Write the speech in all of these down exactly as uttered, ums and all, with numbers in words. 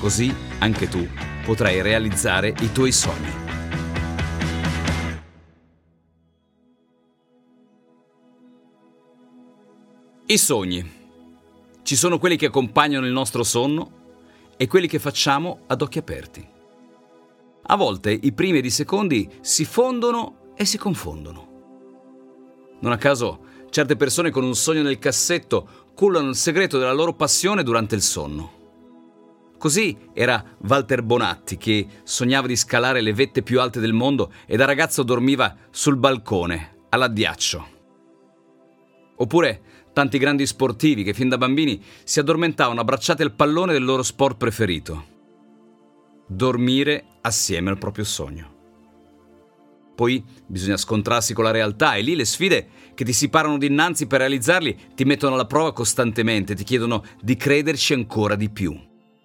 Così anche tu potrai realizzare i tuoi sogni. I sogni. Ci sono quelli che accompagnano il nostro sonno e quelli che facciamo ad occhi aperti. A volte i primi ed i secondi si fondono e si confondono. Non a caso, certe persone con un sogno nel cassetto cullano il segreto della loro passione durante il sonno. Così era Walter Bonatti, che sognava di scalare le vette più alte del mondo e da ragazzo dormiva sul balcone, all'addiaccio. Oppure tanti grandi sportivi che fin da bambini si addormentavano abbracciati al pallone del loro sport preferito. Dormire assieme al proprio sogno. Poi bisogna scontrarsi con la realtà e lì le sfide che ti si parano dinanzi per realizzarli ti mettono alla prova costantemente, ti chiedono di crederci ancora di più.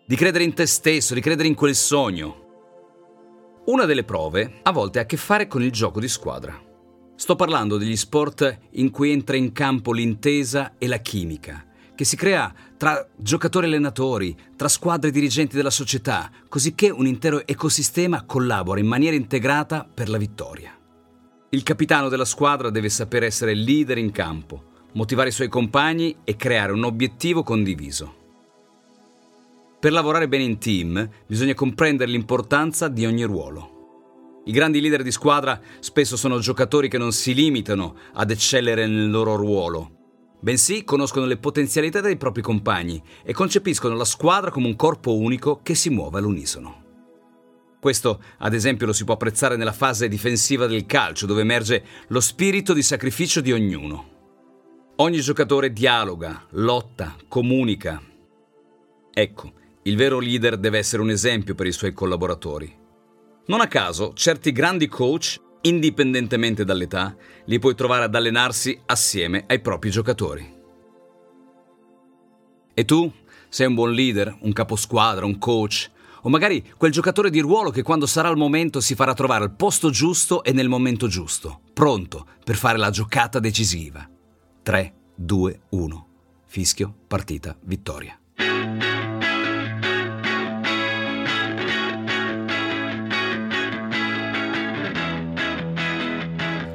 Di credere in te stesso, di credere in quel sogno. Una delle prove a volte ha a che fare con il gioco di squadra. Sto parlando degli sport in cui entra in campo l'intesa e la chimica, che si crea tra giocatori e allenatori, tra squadre e dirigenti della società, cosicché un intero ecosistema collabora in maniera integrata per la vittoria. Il capitano della squadra deve sapere essere leader in campo, motivare i suoi compagni e creare un obiettivo condiviso. Per lavorare bene in team bisogna comprendere l'importanza di ogni ruolo. I grandi leader di squadra spesso sono giocatori che non si limitano ad eccellere nel loro ruolo, bensì conoscono le potenzialità dei propri compagni e concepiscono la squadra come un corpo unico che si muove all'unisono. Questo, ad esempio, lo si può apprezzare nella fase difensiva del calcio, dove emerge lo spirito di sacrificio di ognuno. Ogni giocatore dialoga, lotta, comunica. Ecco, il vero leader deve essere un esempio per i suoi collaboratori. Non a caso, certi grandi coach, indipendentemente dall'età, li puoi trovare ad allenarsi assieme ai propri giocatori. E tu? Sei un buon leader, un caposquadra, un coach, o magari quel giocatore di ruolo che quando sarà il momento si farà trovare al posto giusto e nel momento giusto, pronto per fare la giocata decisiva. tre, due, uno. Fischio, partita, vittoria.